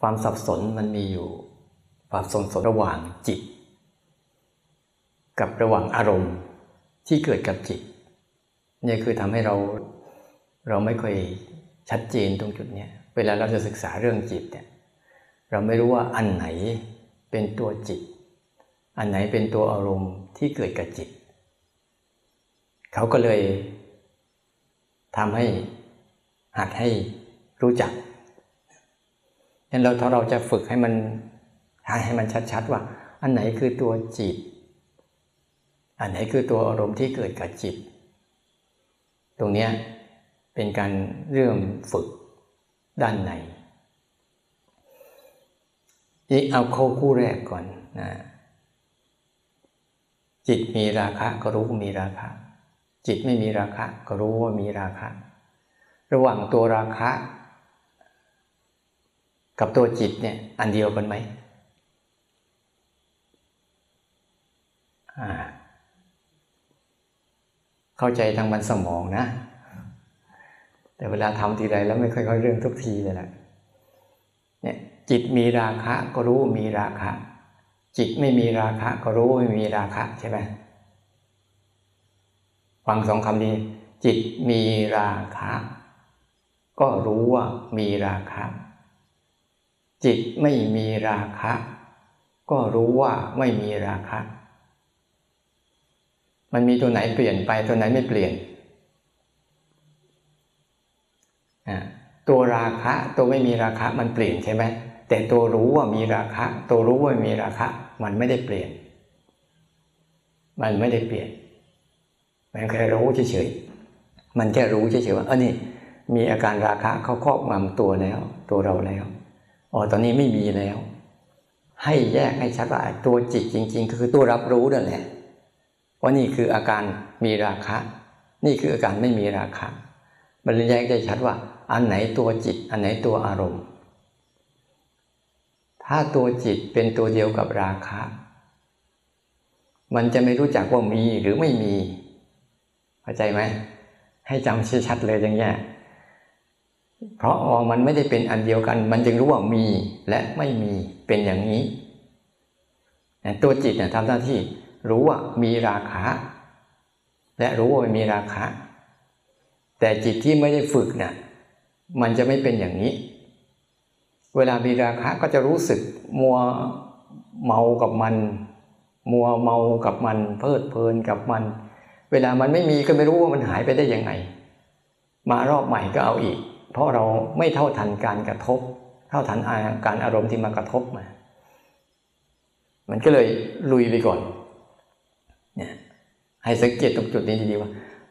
ความสับสนมันมีอยู่ความสับสนระหว่างจิตกับระหว่างอารมณ์ที่เกิดกับจิตเนี่ยคือทำให้เราไม่ค่อยชัดเจนตรงจุดนี้เวลาเราจะศึกษาเรื่องจิตเนี่ยเราไม่รู้ว่าอันไหนเป็นตัวจิตอันไหนเป็นตัวอารมณ์ที่เกิดกับจิตเขาก็เลยทำให้หัดให้รู้จักงั้นเราถ้าเราจะฝึกให้มันชัดๆว่าอันไหนคือตัวจิตอันไหนคือตัวอารมณ์ที่เกิดกับจิตตรงนี้เป็นการเริ่มฝึกด้านในอีกเอาเข้าคู่แรกก่อนนะจิตมีราคะก็รู้มีราคะจิตไม่มีราคะก็รู้ว่ามีราคะระหว่างตัวราคะกับตัวจิตเนี่ยอันเดียวกันไหมเข้าใจทางมันสมองนะแต่เวลาทำทีไรแล้วไม่ค่อยเรื่องทุกทีเลยแหละเนี่ยจิตมีราคะก็รู้มีราคะจิตไม่มีราคะก็รู้ไม่มีราคะใช่ไหมฟังสองคำนี้จิตมีราคะก็รู้ว่ามีราคะจิตไม่มีราคะก็รู้ว่าไม่มีราคะมันมีตัวไหนเปลี่ยนไปตัวไหนไม่เปลี่ยนตัวราคะตัวไม่มีราคะมันเปลี่ยนใช่ไหมแต่ตัวรู้ว่ามีราคะตัวรู้ว่ามีราคะมันไม่ได้เปลี่ยนมันไม่ได้เปลี่ยนมันแค่รู้เฉยๆมันแค่รู้เฉยๆว่านี่มีอาการราคะเข้าครอบงำตัวแล้วตัวเราแล้วตอนนี้ไม่มีแล้วให้แยกให้ชัดว่าตัวจิตจริงๆก็คือตัวรับรู้นั่นแหละว่านี่คืออาการมีราคะนี่คืออาการไม่มีราคะมันแยกได้ชัดว่าอันไหนตัวจิตอันไหนตัวอารมณ์ถ้าตัวจิตเป็นตัวเดียวกับราคะมันจะไม่รู้จักว่ามีหรือไม่มีเข้าใจไหมให้จำชัดๆเลยอย่างเงี้ยเพราะมันไม่ได้เป็นอันเดียวกันมันจึงรู้ว่ามีและไม่มีเป็นอย่างนี้ตัวจิตเนี่ยทำหน้าที่รู้ว่ามีราคะและรู้ว่ามีราคะแต่จิตที่ไม่ได้ฝึกเนี่ยมันจะไม่เป็นอย่างนี้เวลามีราคะก็จะรู้สึกมัวเมากับมันมัวเมากับมันเพลิดเพลินกับมันเวลามันไม่มีก็ไม่รู้ว่ามันหายไปได้ยังไงมารอบใหม่ก็เอาอีกเพราะเราไม่เท่าทันการกระทบเท่าทันอาการอารมณ์ที่มากระทบมามันก็เลยลุยไปก่อนเนี่ยให้สังเกตตรงจุดนี้ดีๆว่า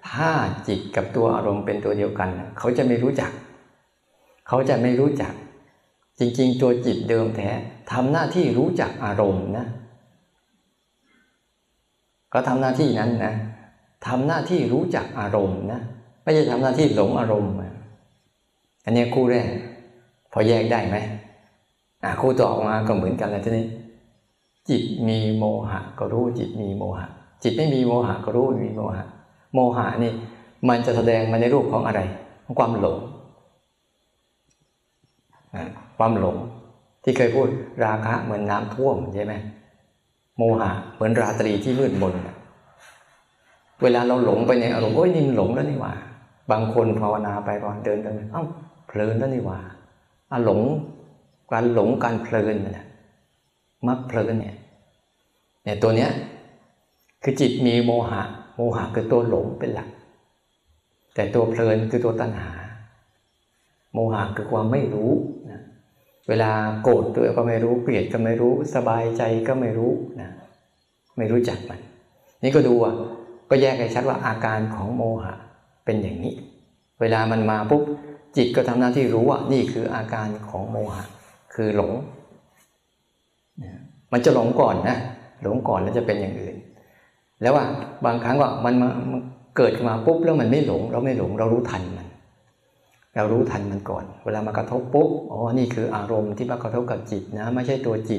ถ้าจิตกับตัวอารมณ์เป็นตัวเดียวกันเขาจะไม่รู้จักจริงๆตัวจิตเดิมแท้ทำหน้าที่รู้จักอารมณ์นะก็ทำหน้าที่นั้นนะทำหน้าที่รู้จักอารมณ์นะไม่ใช่ทำหน้าที่หลงอารมณ์อันนี้คู่แรกพอแยกได้ไหมคู่ต่อมาก็เหมือนกันเลยทีนี้จิตมีโมหะก็รู้จิตมีโมหะจิตไม่มีโมหะก็รู้ไม่มีโมหะโมหะนี่มันจะแสดงมาในรูปของอะไรของความหลงความหลงที่เคยพูดราคะเหมือนน้ำท่วมใช่ไหมโมหะเหมือนราตรีที่มืดมนเวลาเราหลงไปในอารมณ์โอ้ยนี่มันหลงแล้วนี่หว่าบางคนภาวนาไปก่อนเดินไปเพลินแล้วนี่หว่าหลงการเพลินนะมักเพลินเนี่ยตัวเนี้ยคือจิตมีโมหะคือตัวหลงเป็นหลักแต่ตัวเพลินคือตัวตัณหาโมหะคือความไม่รู้นะเวลาโกรธตัวก็ไม่รู้เกลียดก็ไม่รู้สบายใจก็ไม่รู้นะไม่รู้จักมันนี่ก็ดูก็แยกให้ชัดว่าอาการของโมหะเป็นอย่างนี้เวลามันมาปุ๊บจิตก็ทำหน้าที่รู้ว่านี่คืออาการของโมหะคือหลงนะมันจะหลงก่อนนะหลงก่อนแล้วจะเป็นอย่างอื่นแล้วว่าบางครั้งว่ามันเกิดมาปุ๊บแล้วมันไม่หลงเราไม่หลงเรารู้ทันมันก่อนเวลามากระทบปุ๊บนี่คืออารมณ์ที่มากระทบกับจิตนะไม่ใช่ตัวจิ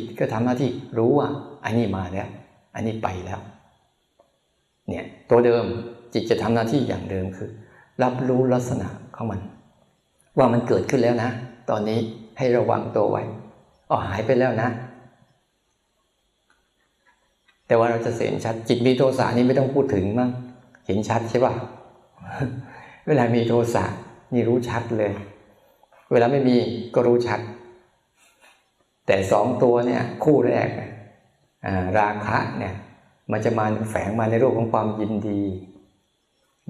ตก็ทำหน้าที่รู้ว่าอันนี้มาแล้วอันนี้ไปแล้วเนี่ยตัวเดิมจิตจะทำหน้าที่อย่างเดิมคือรับรู้ลักษณะของมันว่ามันเกิดขึ้นแล้วนะตอนนี้ ให้ระวังตัวไว้อ๋อหายไปแล้วนะแต่ว่าเราจะเห็นชัดจิตมีโทสะนี่ไม่ต้องพูดถึงมั้งเห็นชัดใช่ป่ะเวลามีโทสะนี่รู้ชัดเลยเวลาไม่มีก็รู้ชัดแต่สองตัวเนี่ยคู่แรกราคะเนี่ยมันจะมาแฝงมาในรูปของความยินดี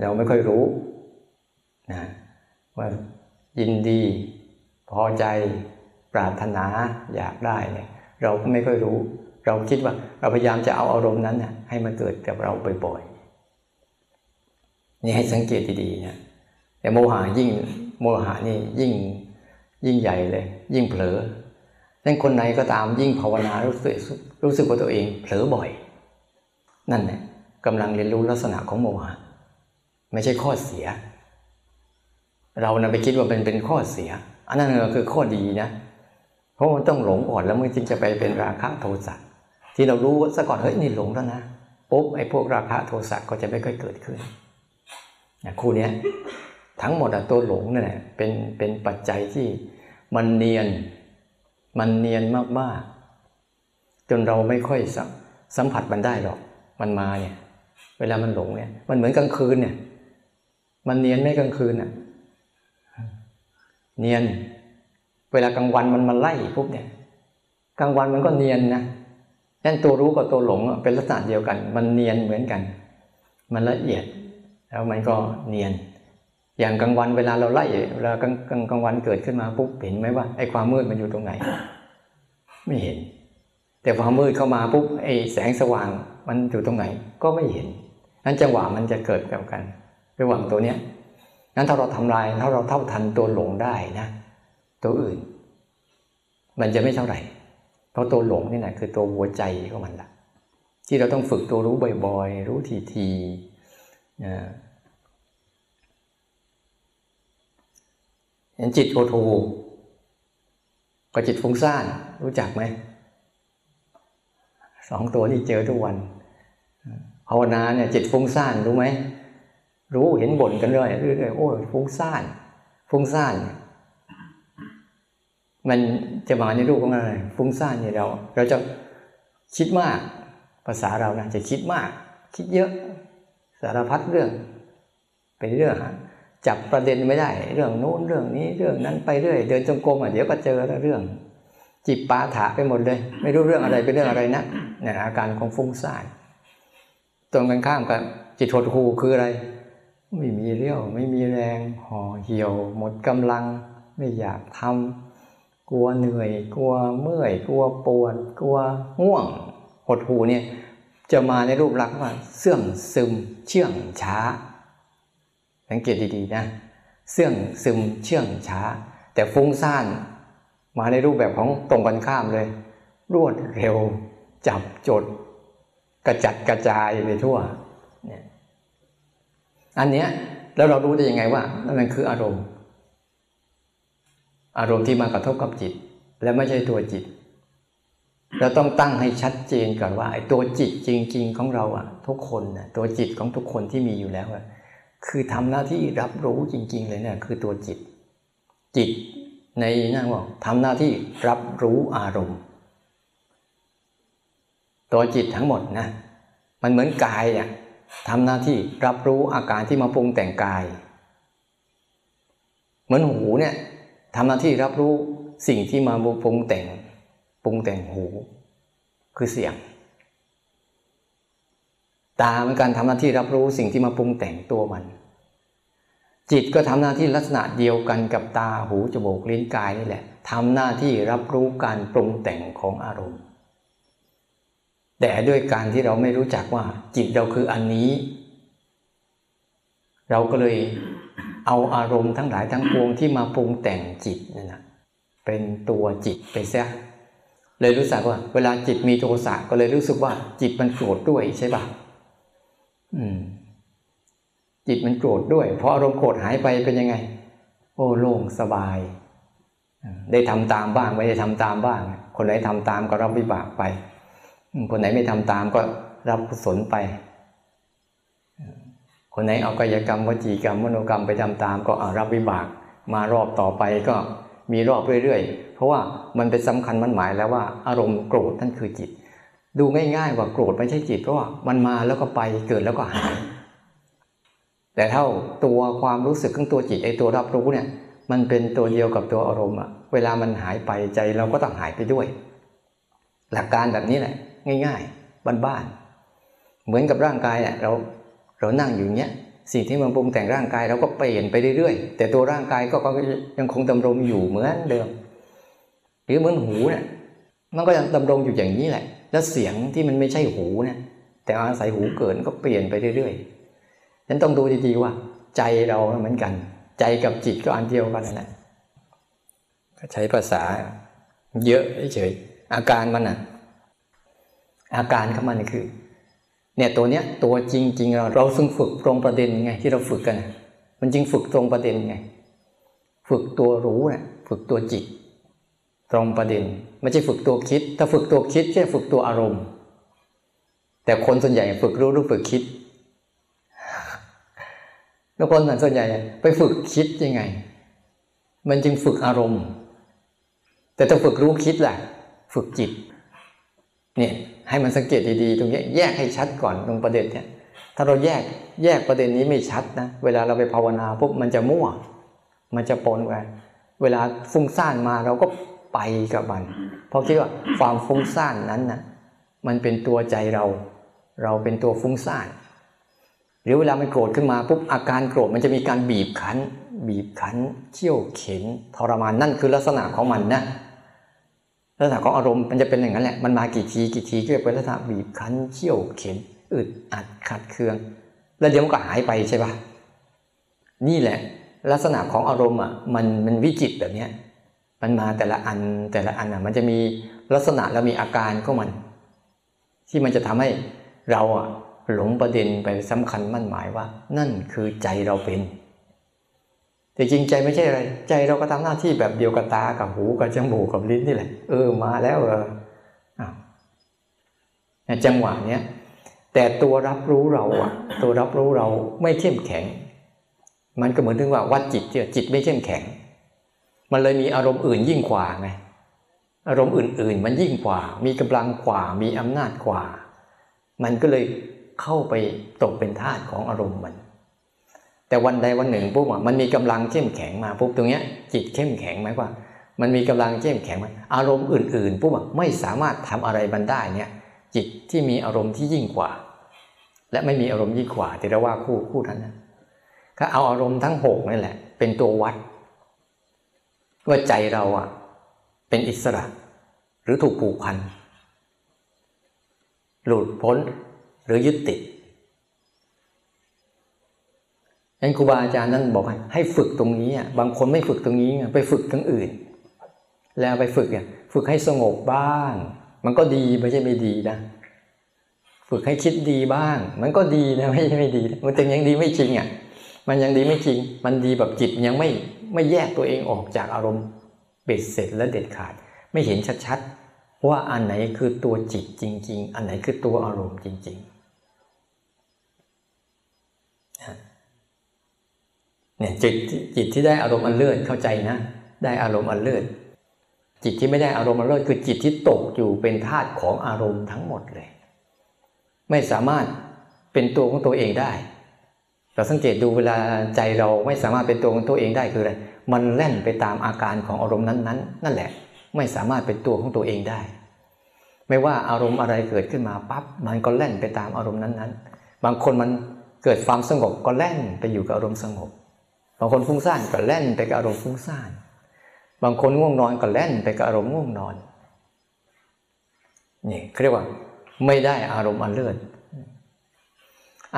เราไม่ค่อยรู้นะว่ายินดีพอใจปรารถนาอยากได้เนี่ยเราก็ไม่ค่อยรู้เราคิดว่าเราพยายามจะเอาอารมณ์นั้นนะให้มันเกิดกับเราบ่อยๆนี่ให้สังเกตดีๆนะแต่โมหะยิ่งโมหะนี่ยิ่งใหญ่เลยยิ่งเผลอนั่นคนไหนก็ตามยิ่งภาวนารู้สึกว่าตัวเองเผลอบ่อยนั่นแหละกำลังเรียนรู้ลักษณะของโมหะไม่ใช่ข้อเสียเรานะไปคิดว่าเป็นข้อเสียอันนั้นคือข้อดีนะเพราะมันต้องหลงก่อนแล้วมันจึงจะไปเป็นราคะโทสะที่เรารู้ซะก่อนเฮ้ยนี่หลงแล้วนะปุ๊บไอ้พวกราคะโทสะก็จะไม่ค่อยเกิดขึ้นนะคู่นี้ทั้งหมดตัวหลงนั่นแหละเป็นปัจจัยที่มันเนียนมากๆจนเราไม่ค่อยสัมผัสมันได้หรอกมันมาเนี่ยเวลามันหลงเนี่ยมันเหมือนกลางคืนเนี่ยมันเนียนไม่กลางคืนอ่ะเนียนเวลากลางวันมันมาไล่ปุ๊บเนี่ยกลางวันมันก็เนียนนะนั่นตัวรู้กับตัวหลงเป็นลักษณะเดียวกันมันเนียนเหมือนกันมันละเอียดแล้วมันก็เนียนอย่างกลางวันเวลาเราไล่เวลากลางวันเกิดขึ้นมาปุ๊บเห็นไหมว่าไอ้ความมืดมันอยู่ตรงไหนไม่เห็นแต่พอมืดเข้ามาปุ๊บไอ้แสงสว่างมันอยู่ตรงไหนก็ไม่เห็นนั้นจังหวะมันจะเกิดกับกันระหว่างตัวเนี้ยนั้นถ้าเราทำลายถ้าเราเท่าทันตัวหลงได้นะตัวอื่นมันจะไม่เท่าไหร่เพราะตัวหลงนี่แหละคือตัวหัวใจของมันละที่เราต้องฝึกตัวรู้บ่อยๆรู้ทีๆอย่างจิตโอทูกับจิตฟุ้งซ่านรู้จักไหมสองตัวที่เจอทุกวันภาวนาเนี่ยจิตฟุ้งซ่านรู้ไหมรู้เห็นบ่นกันเลยโอ้ฟุ้งซ่านฟุ้งซ่านมันจะมาในรูปของอะไรฟุ้งซ่านเนี่ยเราจะคิดมากภาษาเรานะจะคิดมากคิดเยอะสารพัดเรื่องเป็นเรื่องจับประเด็นไม่ได้เรื่องโน้นเรื่องนี้เรื่องนั้นไปเรื่อยเดินจงกรมอ่ะเดี๋ยวก็เจอเรื่องจิปาถะไปหมดเลยไม่รู้เรื่องอะไรเป็นเรื่องอะไรนะเนี่ยอาการของฟุ้งซ่านตรงกันข้ามกับจิตหดหู่คืออะไรไม่มีเรี่ยวไม่มีแรงห่อเหี่ยวหมดกำลังไม่อยากทำกลัวเหนื่อยกลัวเมื่อยกลัวปวดกลัวง่วงหดหู่เนี่ยจะมาในรูปลักษณ์ว่าเสื่อมซึมเชื่องช้าสังเกตดีๆนะเสื่อมซึมเชื่องช้าแต่ฟุ้งซ่านมาในรูปแบบของตรงกันข้ามเลยรวดเร็วจับจดกระจัดกระจายไปทั่วเนี่ยอันเนี้ยแล้วเรารู้ได้ยังไงว่ามันคืออารมณ์ที่มากระทบกับจิตและไม่ใช่ตัวจิตเราต้องตั้งให้ชัดเจนก่อนว่าไอ้ตัวจิตจริงๆของเราอะทุกคนนะตัวจิตของทุกคนที่มีอยู่แล้วอะคือทำหน้าที่รับรู้จริงๆเลยเนี่ยคือตัวจิตจิตในนั่นบอกทำหน้าที่รับรู้อารมณ์ตัวจิตทั้งหมดนะมันเหมือนกายเนี่ยทำหน้าที่รับรู้อาการที่มาปรุงแต่งกายเหมือนหูเนี่ยทำหน้าที่รับรู้สิ่งที่มาปรุงแต่งหูคือเสียงตาเหมือนกันทำหน้าที่รับรู้สิ่งที่มาปรุงแต่งตัวมันจิตก็ทำหน้าที่ลักษณะเดียวกันกับตาหูจมูกลิ้นกายนี่แหละทำหน้าที่รับรู้การปรุงแต่งของอารมณ์แต่ด้วยการที่เราไม่รู้จักว่าจิตเราคืออันนี้เราก็เลยเอาอารมณ์ทั้งหลายทั้งปวงที่มาปรุงแต่งจิตนั่นนะเป็นตัวจิตไปซะเลยรู้สึกว่าเวลาจิตมีโทสะก็เลยรู้สึกว่าจิตมันโกรธด้วยใช่ป่ะจิตมันโกรธด้วยเพราะอารมณ์โกรธหายไปเป็นยังไงโอ้โล่งสบายได้ทำตามบ้างไม่ได้ทำตามบ้างคนไหนทำตามก็รับวิบากไปคนไหนไม่ทำตามก็รับกุศลไปคนไหนเอากายกรรมวจีกรรมมโนกรรมไปทำตามก็รับวิบากมารอบต่อไปก็ มีรอบเรื่อยๆเพราะว่ามันเป็นสำคัญมันหมายแล้วว่าอารมณ์โกรธนั่นคือจิตดูง่ายๆว่าโกรธไม่ใช่จิตเพราะว่ามันมาแล้วก็ไปเกิดแล้วก็หายแต่เท่าตัวความรู้สึกของตัวจิตไอ้ตัวรับรู้เนี่ยมันเป็นตัวเดียวกับตัวอารมณ์อะเวลามันหายไปใจเราก็ต้องหายไปด้วยหลักการแบบนี้แหละง่ายๆบ้านๆเหมือนกับร่างกายเนี่ยเรานั่งอยู่เนี้ยสิ่งที่มันปรุงแต่งร่างกายเราก็เปลี่ยนไปเรื่อยๆแต่ตัวร่างกายก็ยังคงดำรงอยู่เหมือนเดิมหรือเหมือนหูเนี่ยมันก็ยังดำรงอยู่อย่างนี้แหละแล้วเสียงที่มันไม่ใช่หูเนี่ยแต่อาศัยหูเกินก็เปลี่ยนไปเรื่อยๆนั้นต้องดูดีๆว่าใจเราเหมือนกันใจกับจิตก็อันเดียวกันแหละใช้ภาษาเยอะเฉยอาการมันน่ะอาการของมันคือเนี่ยตัวเนี้ยตัวจริงๆเราซึ่งฝึกตรงประเด็นไงที่เราฝึกกันมันจริงฝึกตรงประเด็นไงฝึกตัวรู้น่ะฝึกตัวจิตตรงประเด็นไม่ใช่ฝึกตัวคิดถ้าฝึกตัวคิดแค่ฝึกตัวอารมณ์แต่คนส่วนใหญ่ฝึกรู้หรือฝึกคิดแล้วคนส่วนใหญ่ไปฝึกคิดยังไงมันจึงฝึกอารมณ์แต่ถ้าฝึกรู้คิดล่ะฝึกจิตเนี่ยให้มันสังเกตดีๆตรงนี้แยกให้ชัดก่อนตรงประเด็นเนี่ยถ้าเราแยกประเด็นนี้ไม่ชัดนะเวลาเราไปภาวนาปุ๊บมันจะมั่วมันจะปนกันเวลาฟุ้งซ่านมาเราก็ไปกับมันเพราะคิดว่าความฟุ้งซ่านนั้นนะมันเป็นตัวใจเราเป็นตัวฟุ้งซ่านหรือเวลามันโกรธขึ้นมาปุ๊บอาการโกรธมันจะมีการบีบคั้นเขี่ยวเข็นทรมานนั่นคือลักษณะของมันนะลักษณะของอารมณ์มันจะเป็นอย่างนั้นแหละมันมากี่ทีก็เป็นลักษณะบีบคั้นเขี่ยวเข็นอึดอัดขัดเคืองแล้วเดี๋ยวมันก็หายไปใช่ป่ะนี่แหละลักษณะของอารมณ์อ่ะมันวิจิตรแบบนี้มันมาแต่ละอันอ่ะมันจะมีลักษณะและมีอาการของมันที่มันจะทำให้เราอ่ะหลงประเด็นไปสำคัญมั่นหมายว่านั่นคือใจเราเป็นแต่จริงใจไม่ใช่อะไรใจเราก็ทำหน้าที่แบบเดียวกับตากับหูกับจมูกกับลิ้นนี่แหละมาแล้วจังหวะเนี้ยแต่ตัวรับรู้เราอ่ะตัวรับรู้เราไม่เข้มแข็งมันก็เหมือนถึงว่าวัดจิตที่จิตไม่เข้มแข็งมันเลยมีอารมณ์อื่นยิ่งกว่าไงอารมณ์อื่นๆมันยิ่งกว่ามีกำลังกว่ามีอำนาจกว่ามันก็เลยเข้าไปตกเป็นทาสของอารมณ์มันแต่วันใดวันหนึ่งปุ๊บมันมีกำลังเข้มแข็งมาปุ๊บตรงเนี้ยจิตเข้มแข็งไหมว่ามันมีกำลังเข้มแข็งไหมอารมณ์อื่นๆปุ๊บไม่สามารถทำอะไรมันได้เนี่ยจิตที่มีอารมณ์ที่ยิ่งกว่าและไม่มีอารมณ์ยิ่งกว่าที่เราว่าคู่นั้นนะก็เอาอารมณ์ทั้งหกนี่แหละเป็นตัววัดว่าใจเราอ่ะเป็นอิสระหรือถูกผูกพันหลุดพ้นหรือยึดติดงั้นครูบาอาจารย์นั้นบอกให้ฝึกตรงนี้บางคนไม่ฝึกตรงนี้ไปฝึกทั้งอื่นแล้วไปฝึกเนี่ยฝึกให้สงบบ้างมันก็ดีไม่ใช่ไม่ดีนะฝึกให้คิดดีบ้างมันก็ดีนะไม่ใช่ไม่ดีมันแต่ยังดีไม่จริงมันยังดีไม่จริงมันดีแบบจิตยังไม่แยกตัวเองออกจากอารมณ์เบ็ดเสร็จและเด็ดขาดไม่เห็นชัดๆว่าอันไหนคือตัวจิตจริงๆอันไหนคือตัวอารมณ์จริงๆเนี่ยจิตที่ได้อารมณ์อันเลิศเข้าใจนะได้อารมณ์อันเลิศจิตที่ไม่ได้อารมณ์อันเลิศคือจิตที่ตกอยู่เป็นธาตุของอารมณ์ทั้งหมดเลยไม่สามารถเป็นตัวของตัวเองได้เราสังเกตดูเวลาใจเราไม่สามารถเป็นตัวของตัวเองได้คืออะไรมันแล่นไปตามอาการของอารมณ์นั้นๆนั่นแหละไม่สามารถเป็นตัวของตัวเองได้ไม่ว่าอารมณ์อะไรเกิดขึ้นมาปั๊บมันก็แล่นไปตามอารมณ์นั้นๆบางคนมันเกิดความสงบก็แล่นไปอยู่กับอารมณ์สงบบางคนฟุ้งซ่านก็แล่นไปกับอารมณ์ฟุ้งซ่านบางคนง่วงนอนก็แล่นไปกับอารมณ์ง่วงนอนนี่เรียกว่าไม่ได้อารมณ์อันเลิศ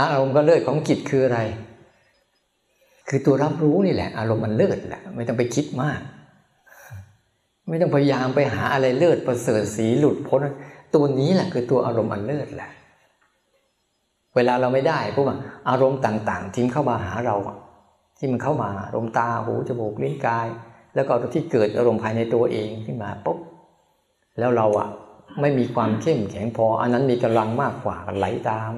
อารมณ์อันเลิศของจิตคืออะไรคือตัวรับรู้นี่แหละอารมณ์อันเลิศแหละไม่ต้องไปคิดมากไม่ต้องพยายามไปหาอะไรเลิศประเสริฐสีหลุดพ้นตัวนี้แหละคือตัวอารมณ์อันเลิศแหละเวลาเราไม่ได้พวกอารมณ์ต่างๆที่เข้ามาหาเราที่มันเข้ามาอารมณ์ตาหูจมูกลิ้นกายแล้วก็ที่เกิดอารมณ์ภายในตัวเองขึ้นมาปุ๊บแล้วเราไม่มีความเข้มแข็งพออันนั้นมีกำลังมากกว่าไหลตาม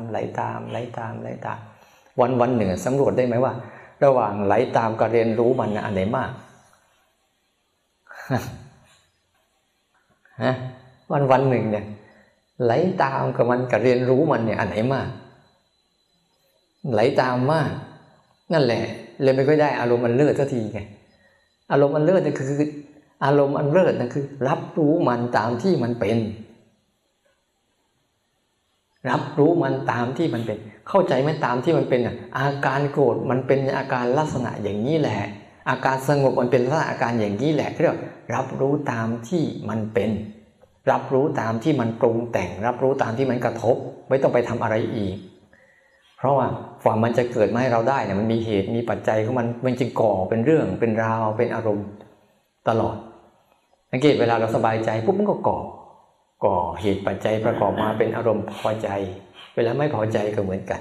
วันๆหนึ่งสำรวจได้ไหมว่าระหว่างไหลตามกับเรียนรู้มันอันไหนมาก นะวันหนึ่งเนี่ยไหลตามกับมันกับเรียนรู้มันเนี่ยอันไหนมากไหลตามมากนั่นแหละเลยไม่ค่อยได้อารมณ์อันเลิศสักทีไงอารมณ์อันเลิศนั่นคืออารมณ์อันเลิศนั่นคือรับรู้มันตามที่มันเป็นรับรู้มันตามที่มันเป็นเข้าใจไหมตามที่มันเป็นอาการโกรธมันเป็นอาการลักษณะอย่างนี้แหละอาการสงบมันเป็นลักษณะอาการอย่างนี้แหละเรียกว่ารับรู้ตามที่มันเป็นรับรู้ตามที่มันปรุงแต่งรับรู้ตามที่มันกระทบไม่ต้องไปทำอะไรอีกเพราะว่าฝ่ามันจะเกิดมาให้เราได้เนี่ยมันมีเหตุมีปัจจัยของมันจึงก่อเป็นเรื่องเป็นราวเป็นอารมณ์ตลอดสังเกตเวลาเราสบายใจปุ๊บมันก็ก่อเหตุปัจจัยประกอบมาเป็นอารมณ์พอใจเวลาไม่พอใจก็เหมือนกัน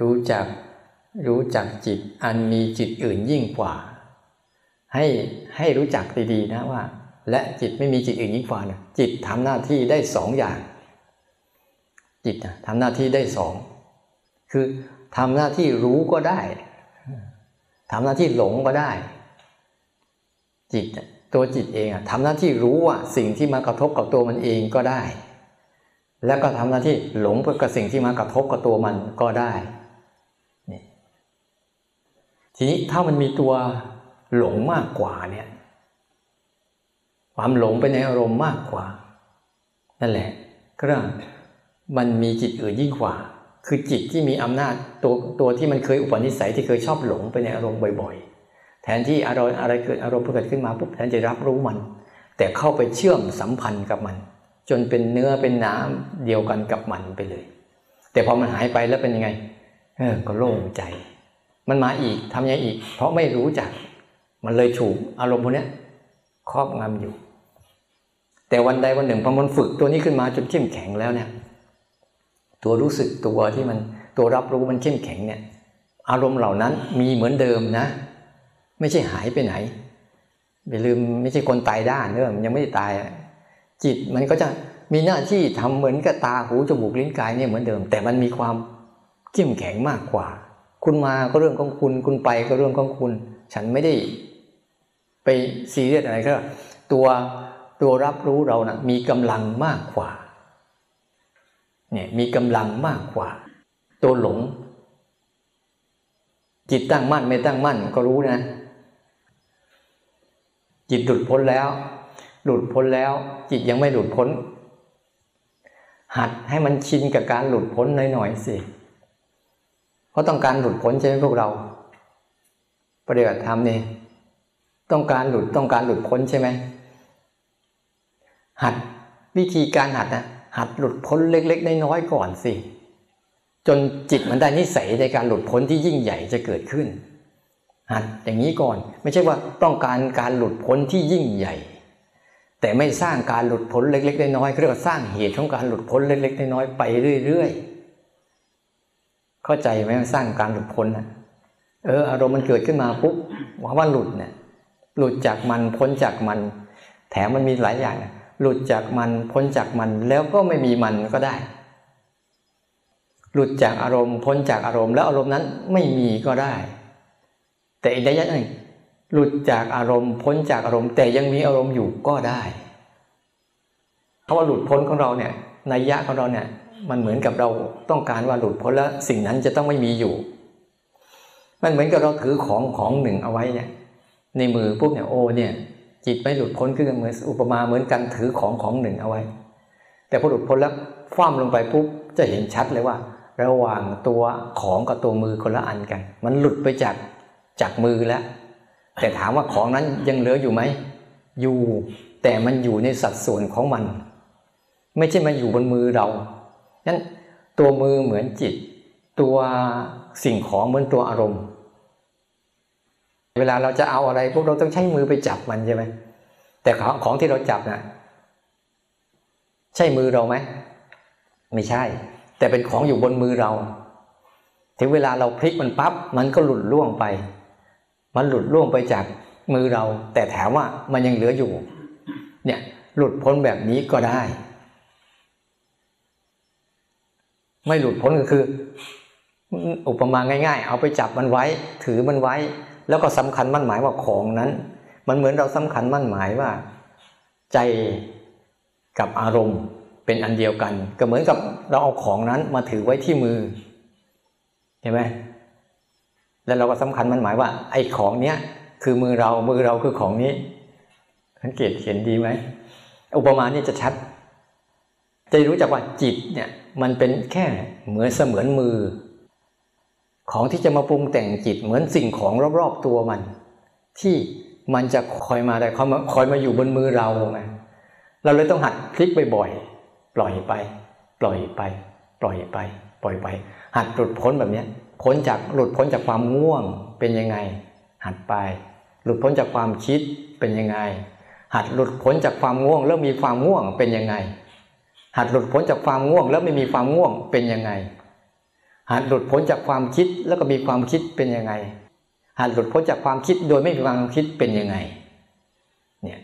รู้จักจิตอันมีจิตอื่นยิ่งกว่าให้รู้จักดีๆนะว่าและจิตไม่มีจิตอื่นยิ่งกว่านะจิตทำหน้าที่ได้สองอย่างจิตทำหน้าที่ได้สองคือทำหน้าที่รู้ก็ได้ทำหน้าที่หลงก็ได้จิตตัวจิตเองทำหน้าที่รู้ว่าสิ่งที่มากระทบกับตัวมันเองก็ได้แล้วก็ทำหน้าที่หลงไปกับสิ่งที่มากระทบกับตัวมันก็ได้ทีนี้ถ้ามันมีตัวหลงมากกว่าเนี่ยความหลงไปในอารมณ์มากกว่านั่นแหละก็มันมีจิตอื่นยิ่งกว่าคือจิตที่มีอำนาจตัวที่มันเคยอุปนิสัยที่เคยชอบหลงไปในอารมณ์บ่อยๆแทนที่อะไรเกิดอารมณ์เกิดขึ้นมาปุ๊บแทนจะรับรู้มันแต่เข้าไปเชื่อมสัมพันธ์กับมันจนเป็นเนื้อเป็นน้ำเดียวกันกับมันไปเลยแต่พอมันหายไปแล้วเป็นยังไงก็โล่งใจมันมาอีกทำยังไงอีกเพราะไม่รู้จักมันเลยถูกอารมณ์พวกนี้ครอบงำอยู่แต่วันใดวันหนึ่งพอมันฝึกตัวนี้ขึ้นมาจนเข้มแข็งแล้วเนี่ยตัวรู้สึกตัวที่มันตัวรับรู้มันเข้มแข็งเนี่ยอารมณ์เหล่านั้นมีเหมือนเดิมนะไม่ใช่หายไปไหนอย่าลืมไม่ใช่คนตายด้านเนอะมันยังไม่ได้ตายจิตมันก็จะมีหน้าที่ทำเหมือนกับตาหูจมูกลิ้นกายเนี่ยเหมือนเดิมแต่มันมีความเข้มแข็งมากกว่าคุณมาก็เรื่องของคุณคุณไปก็เรื่องของคุณฉันไม่ได้ไปซีเรียสอะไรก็ตัวรับรู้เรานะมีกำลังมากกว่าเนี่ยมีกำลังมากกว่าตัวหลงจิตตั้งมั่นไม่ตั้งมั่นก็รู้นะจิตหลุดพ้นแล้วจิตยังไม่หลุดพ้นหัดให้มันชินกับการหลุดพ้นหน่อยๆสิเพราะต้องการหลุดพ้นใช่ไหมพวกเราปฏิบัติธรรมนี่ต้องการหลุดพ้นใช่ไหมหัดวิธีการหัดหลุดพ้นเล็กๆน้อยๆก่อนสิจนจิตมันได้นิสัยในการหลุดพ้นที่ยิ่งใหญ่จะเกิดขึ้นหัดอย่างนี้ก่อนไม่ใช่ว่าต้องการการหลุดพ้นที่ยิ่งใหญ่แต่ไม่สร้างการหลุดพ้นเล็กๆน้อยๆเรียกว่าสร้างเหตุของการหลุดพ้นเล็กๆน้อยๆไปเรื่อยๆเข้าใจไหมสร้างการหลุดพ้นนะอารมณ์มันเกิดขึ้นมาปุ๊บว่าหลุดเนี่ยหลุดจากมันพ้นจากมันแถมมันมีหลายอย่างนะหลุดจากมันพ้นจากมันแล้วก็ไม่มีมันก็ได้หลุดจากอารมณ์พ้นจากอารมณ์แล้วอารมณ์นั้นไม่มีก็ได้แต่อีกระยะหนึ่งหลุดจากอารมณ์พ้นจากอารมณ์แต่ยังมีอารมณ์อยู่ก็ได้เพราะว่าหลุดพ้นของเราเนี่ยนัยยะของเราเนี่ยมันเหมือนกับเราต้องการว่าหลุดพ้นแล้วสิ่งนั้นจะต้องไม่มีอยู่มันเหมือนกับเราถือของหนึ่งเอาไว้เนี่ยในมือปุ๊บเนี่ยเนี่ยจิตไม่หลุดพ้นขึ้นเหมือนอุปมาเหมือนกันถือของหนึ่งเอาไว้แต่พอหลุดพ้นแล้วคว่ำลงไปปุ๊บจะเห็นชัดเลยว่าระหว่างตัวของกับตัวมือคนละอันกันมันหลุดไปจากมือแล้วแต่ถามว่าของนั้นยังเหลืออยู่ไหมอยู่แต่มันอยู่ในสัดส่วนของมันไม่ใช่มาอยู่บนมือเรานั้นตัวมือเหมือนจิตตัวสิ่งของเหมือนตัวอารมณ์เวลาเราจะเอาอะไรพวกเราต้องใช้มือไปจับมันใช่ไหมแต่ของที่เราจับน่ะใช่มือเราไหมไม่ใช่แต่เป็นของอยู่บนมือเราถึงเวลาเราพลิกมันปั๊บมันก็หลุดล่วงไปมันหลุดล่วงไปจากมือเราแต่ถามว่ามันยังเหลืออยู่เนี่ยหลุดพ้นแบบนี้ก็ได้ไม่หลุดพ้นก็คืออุปมาง่ายๆเอาไปจับมันไว้ถือมันไว้ แล้วก็สำคัญมั่นหมายว่าของนั้นมันเหมือนเราสำคัญมั่นหมายว่าใจกับอารมณ์เป็นอันเดียวกันก็เหมือนกับเราเอาของนั้นมาถือไว้ที่มือเห็นไหมแล้วเราก็สำคัญมั่นหมายว่าไอ้ของเนี้ยคือมือเราคือของนี้สังเกตเห็นดีไหมอุปมาเนี่ยจะชัดจะรู้จักว่าจิตเนี่ยมันเป็นแค่เหมือนเสมือนมือของที่จะมาปรุงแต่งจิตเหมือนสิ่งของรอบๆตัวมันที่มันจะคอยมาอยู่บนมือเราไงเราเลยต้องหัดคลิกบ่อยๆปล่อยไปหัดหลุดพ้นแบบนี้หลุดพ้นจากความง่วงเป็นยังไงหัดไปหลุดพ้นจากความคิดเป็นยังไงหัดหลุดพ้นจากความง่วงแล้วมีความง่วงเป็นยังไงหัดหลุดพ้นจากความง่วงแล้วไม่มีความง่วงเป็นยังไงหัดหลุดพ้นจากความคิดแล้วก็มีความคิดเป็นยังไงหัดหลุดพ้นจากความคิดโดยไม่มีความคิดเป็นยังไงเนี่ย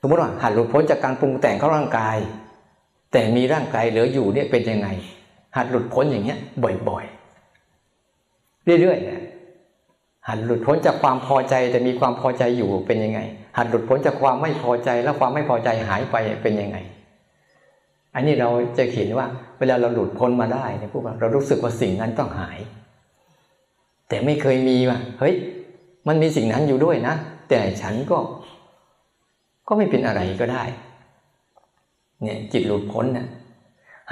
สมมติว่าหัดหลุดพ้นจากการปรุงแต่งของร่างกายแต่มีร่างกายเหลืออยู่เนี่ยเป็นยังไงหัดหลุดพ้นอย่างเงี้ยบ่อยๆเรื่อยๆเนี่ยหัดหลุดพ้นจากความพอใจแต่มีความพอใจอยู่เป็นยังไงหัดหลุดพ้นจากความไม่พอใจแล้วความไม่พอใจหายไปเป็นยังไงอันนี้เราจะเห็นว่าเวลาเราหลุดพ้นมาได้เนี่ยพวกเรารู้สึกว่าสิ่งนั้นต้องหายแต่ไม่เคยมีว่าเฮ้ยมันมีสิ่งนั้นอยู่ด้วยนะแต่ฉันก็ไม่เป็นอะไรก็ได้เนี่ยจิตหลุดพ้นเนี่ย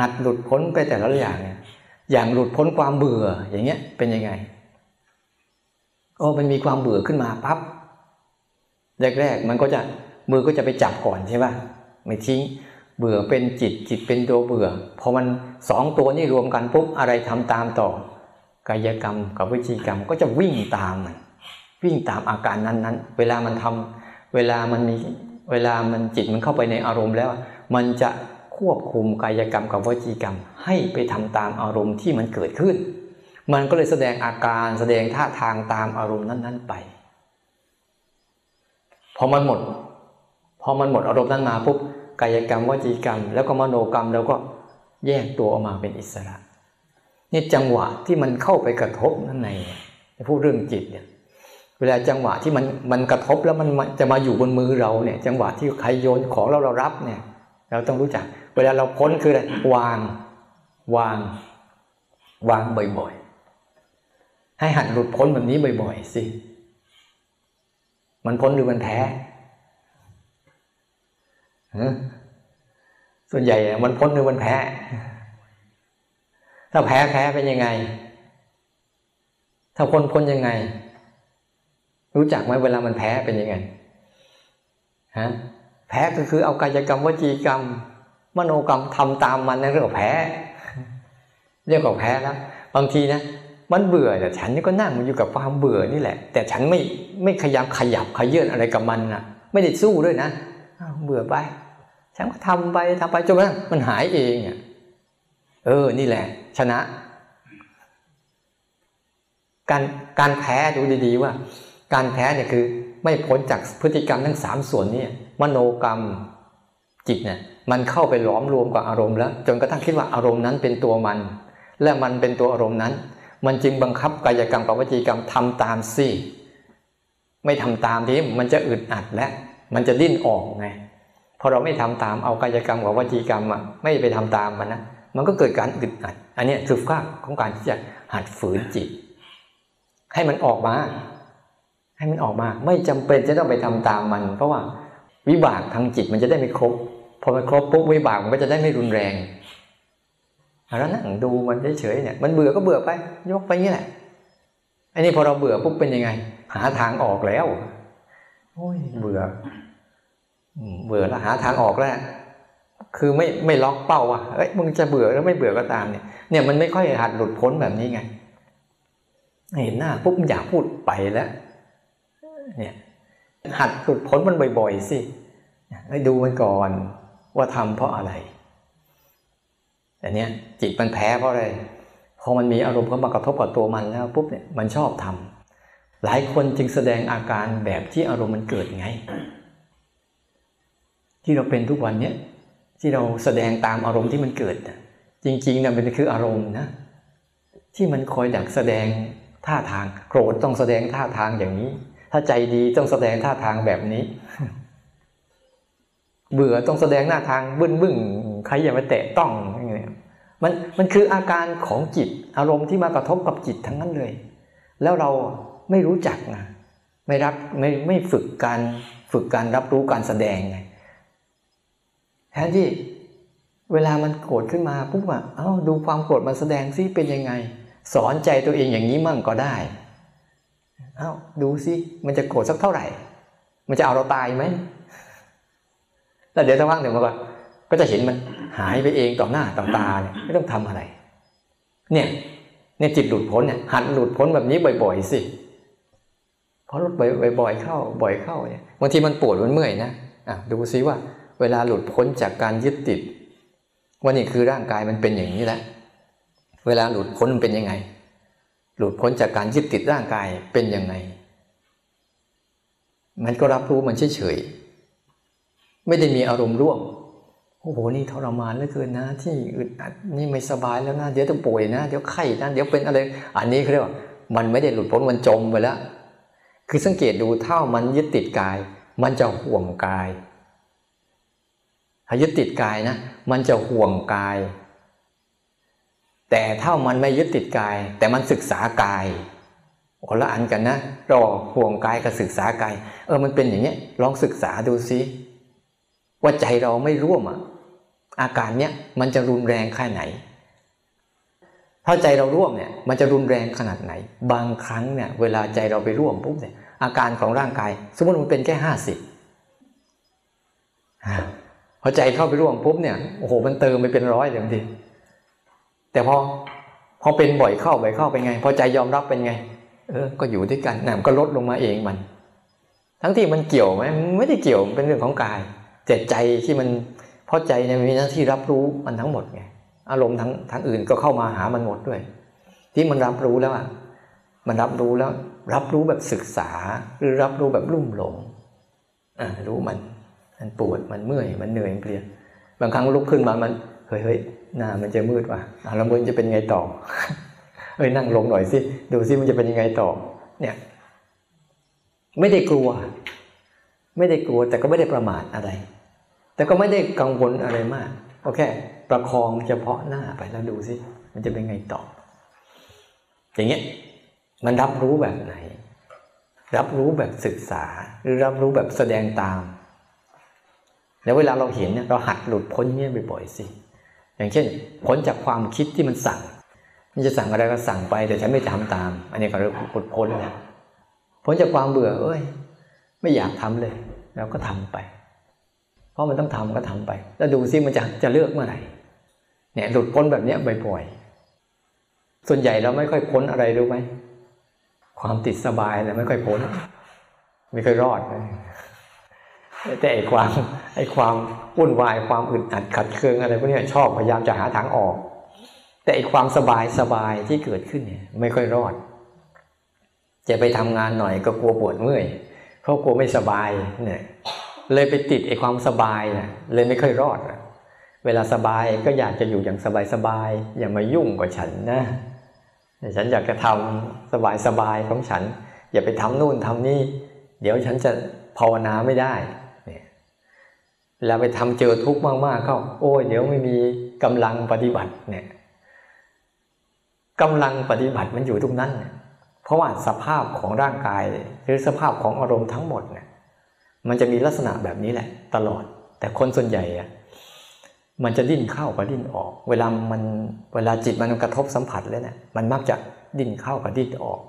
หัดหลุดพ้นไปแต่ละอย่างเนี่ยอย่างหลุดพ้นความเบื่ออย่างเงี้ยเป็นยังไงโอ้มันมีความเบื่อขึ้นมาปั๊บแรกๆมันก็จะมือก็จะไปจับก่อนใช่ป่ะไม่ทิ้งเบื่อเป็นจิตจิตเป็นตัวเบื่อพอมันสองตัวนี้รวมกันปุ๊บอะไรทำตามต่อกายกรรมกับวจีกรรมก็จะวิ่งตามมันวิ่งตามอาการนั้นๆเวลามันจิตมันเข้าไปในอารมณ์แล้วมันจะควบคุมกายกรรมกับวจีกรรมให้ไปทำตามอารมณ์ที่มันเกิดขึ้นมันก็เลยแสดงอาการแสดงท่าทางตามอารมณ์นั้นๆไปพอมันหมดอารมณ์นั้นมาปุ๊บกายกรรมวจีกรรมแล้วก็มโนกรรมแล้วก็แยกตัวออกมาเป็นอิสระนี่จังหวะที่มันเข้าไปกระทบนั่นในพูดเรื่องจิตเนี่ยเวลาจังหวะที่มันกระทบแล้วมันจะมาอยู่บนมือเราเนี่ยจังหวะที่ใครโยนของเรารับเนี่ยเราต้องรู้จักเวลาเราพ้นคืออะไรวางบ่อยๆให้หัดหลุดพ้นแบบนี้บ่อยๆสิมันพ้นหรือมันแท้ส่วนใหญ่มันพ้นหรือมันแพ้ถ้าแพ้เป็นยังไงถ้าพ้นยังไงรู้จักไหมเวลามันแพ้เป็นยังไงฮะแพ้ก็คือเอากายกรรมวจีกรรมมโนกรรมทำตามมันนั่นเรียกว่าแพ้แล้วบางทีนะมันเบื่อแต่ฉันก็นั่งอยู่กับความเบื่อนี่แหละแต่ฉันไม่ขยับขยื่นอะไรกับมันนะไม่ได้สู้ด้วยนะเบื่อไปฉันก็ทำไปจนมันหายเองเนี่ยนี่แหละชนะการแพ้ดูดีๆว่าการแพ้เนี่ยคือไม่พ้นจากพฤติกรรมทั้งสามส่วนนี้มโนกรรมจิตเนี่ยมันเข้าไปหลอมรวมกับอารมณ์แล้วจนกระทั่งคิดว่าอารมณ์นั้นเป็นตัวมันและมันเป็นตัวอารมณ์นั้นมันจึงบังคับกายกรรมกับวจีกรรมทำตามสิไม่ทำตามทีมันจะอึดอัดและมันจะดิ้นออกไงพอเราไม่ทำตามเอากายกรรมกับวจีกรรมไม่ไปทำตามมันนะมันก็เกิดการอึดอัดอันนี้คือค่าของการที่จะหัดฝืนจิตให้มันออกมาไม่จำเป็นจะต้องไปทำตามมันเพราะว่าวิบากทางจิตมันจะได้ไม่ครบพอมันครบปุ๊บวิบากมันก็จะได้ไม่รุนแรงแล้วนั่งดูมันเฉยๆเนี่ยมันเบื่อก็เบื่อไปยกไปงี้แหละอันนี้พอเราเบื่อปุ๊บเป็นยังไงหาทางออกแล้วโอ้ยเบื่อแล้วหาทางออกแล้วคือไม่ล็อกเป้าว่ะเอ้ยมึงจะเบื่อแล้วไม่เบื่อก็ตามเนี่ยมันไม่ค่อยหัดหลุดพ้นแบบนี้ไงเห็นหน้าปุ๊บอยากพูดไปแล้วเนี่ยหัดหลุดพ้นมันบ่อยๆสิให้ดูมันก่อนว่าทำเพราะอะไรอันเนี้ยจิตมันแพ้เพราะอะไรพอมันมีอารมณ์เข้ามากระทบกับตัวมันแล้วปุ๊บเนี่ยมันชอบทำหลายคนจึงแสดงอาการแบบที่อารมณ์มันเกิดไงที่เราเป็นทุกวันนี้ที่เราแสดงตามอารมณ์ที่มันเกิดจริงๆนะมันคืออารมณ์นะที่มันคอยดักแสดง ท่าทางโกรธต้องแสดงท่าทางอย่างนี้ถ้าใจดีต้องแสดงท่าทางแบบนี้เบื่อต้องแสดงหน้าทางบึ้งๆใครอย่ามาแตะต้องอย่างเงี้ยมันคืออาการของจิตอารมณ์ที่มากระทบกับจิตทั้งนั้นเลยแล้วเราไม่รู้จักนะไม่ฝึกการรับรู้การแสดงไงแทนที่เวลามันโกรธขึ้นมาปุ๊บอ่ะเอ้าดูความโกรธมันแสดงซิเป็นยังไงสอนใจตัวเองอย่างนี้มั่งก็ได้เอ้าดูซิมันจะโกรธสักเท่าไหร่มันจะเอาเราตายไหมแล้วเดี๋ยวสักพักหนึ่งมันก็จะเห็นมันหายไปเองต่อหน้าต่อตาเนี่ยไม่ต้องทำอะไรเนี่ยจิตหลุดพ้นเนี่ยหัดหลุดพ้นแบบนี้บ่อยๆสิเพราะหลุดบ่อยๆเข้าบ่อยเข้าเนี่ยบางทีมันปวดมันเมื่อยนะดูซิว่าเวลาหลุดพ้นจากการยึดติดว่านี่คือร่างกายมันเป็นอย่างนี้แหละเวลาหลุดพ้นมันเป็นยังไงหลุดพ้นจากการยึดติดร่างกายเป็นยังไงมันก็รับรู้มันเฉยๆไม่ได้มีอารมณ์ร่วมโอ้โหนี่ทรมานเหลือเกินนะที่อึดอัดนี่ไม่สบายแล้วนะเดี๋ยวต้องป่วยนะเดี๋ยวไข้นะเดี๋ยวเป็นอะไรอันนี้เขาเรียกว่ามันไม่ได้หลุดพ้นมันจมไปแล้วคือสังเกตดูเท่ามันยึดติดกายมันจะห่วงกายถ้ายึดติดกายนะมันจะห่วงกายแต่ถ้ามันไม่ยึดติดกายแต่มันศึกษากายคนละอันกันนะเราห่วงกายกับศึกษากายมันเป็นอย่างเนี้ยลองศึกษาดูซิว่าใจเราไม่ร่วมอาการเนี้ยมันจะรุนแรงแค่ไหนถ้าใจเราร่วมเนี่ยมันจะรุนแรงขนาดไหนบางครั้งเนี่ยเวลาใจเราไปร่วมปุ๊บเนี่ยอาการของร่างกายสมมติมันเป็นแค่50พอใจเข้าไปร่วมปุ๊บเนี่ยโอ้โหมันเติมไปเป็นร้อยเลยบางทีแต่พอเป็นบ่อยเข้าเป็นไงพอใจยอมรับเป็นไงก็อยู่ด้วยกันมันก็ลดลงมาเองมันทั้งที่มันเกี่ยวไหมไม่ได้เกี่ยวเป็นเรื่องของกายแต่ใจที่มันพอใจเนี่ยมีหน้าที่รับรู้มันทั้งหมดไงอารมณ์ทั้งอื่นก็เข้ามาหามันหมดด้วยที่มันรับรู้แล้วมันรับรู้แล้วรับรู้แบบศึกษาหรือรับรู้แบบลุ่มหลงรู้มันปวดมันเมื่อยมันเหนื่อยมันเพลียบางครั้งลุกขึ้นมามันเฮ้ยหน้ามันจะมืดว่ะแล้วมันจะเป็นไงต่อนั่งลงหน่อยสิดูสิมันจะเป็นยังไงต่อเนี่ยไม่ได้กลัวแต่ก็ไม่ได้ประมาทอะไรแต่ก็ไม่ได้กังวลอะไรมากโอเคประคองเฉพาะหน้าไปแล้วดูสิมันจะเป็นไงต่ออย่างเงี้ยมันรับรู้แบบไหนรับรู้แบบศึกษาหรือรับรู้แบบแสดงตามแล้วเวลาเราเห็นเนี่ยเราหัดหลุดพ้นเงี้ยบ่อยๆสิอย่างเช่นพ้นจากความคิดที่มันสั่งมันจะสั่งอะไรก็สั่งไปแต่ฉันไม่ทำตามอันนี้ก็เรียกหลุดพ้นนะพ้นจากความเบื่อไม่อยากทำเลยเราก็ทำไปเพราะมันต้องทำก็ทำไปแล้วดูซิมันจะเลือกเมื่อไหร่เนี่ยหลุดพ้นแบบเนี้ยบ่อยๆส่วนใหญ่เราไม่ค่อยพ้นอะไรรู้ไหมความติดสบายเนี่ยไม่ค่อยพ้นไม่ค่อยรอดแต่ไอ้ความวุ่นวายความอึดอัดขัดเคืองอะไรพวกนี้ชอบพยายามจะหาทางออกแต่ไอ้ความสบายที่เกิดขึ้นเนี่ยไม่ค่อยรอดจะไปทำงานหน่อยก็กลัวปวดเมื่อยเพราะกลัวไม่สบายเนี่ยเลยไปติดไอ้ความสบายนะเลยไม่ค่อยรอดเวลาสบายก็อยากจะอยู่อย่างสบายอย่ามายุ่งกับฉันนะฉันอยากจะทำสบายของฉันอย่าไปทำนู่นทำนี่เดี๋ยวฉันจะภาวนาไม่ได้เนี่ยแล้วไปทำเจอทุกข์มากๆเข้าโอ้ยเดี๋ยวไม่มีกำลังปฏิบัติเนี่ยกำลังปฏิบัติมันอยู่ตรงนั้นเพราะว่าสภาพของร่างกายหรือสภาพของอารมณ์ทั้งหมดเนี่ยมันจะมีลักษณะแบบนี้แหละตลอดแต่คนส่วนใหญ่มันจะดิ้นเข้ากับดิ้นออกเวลาจิตมันกระทบสัมผัสแล้วเนี่ยมันมักจะดิ้นเข้ากับดิ้นออก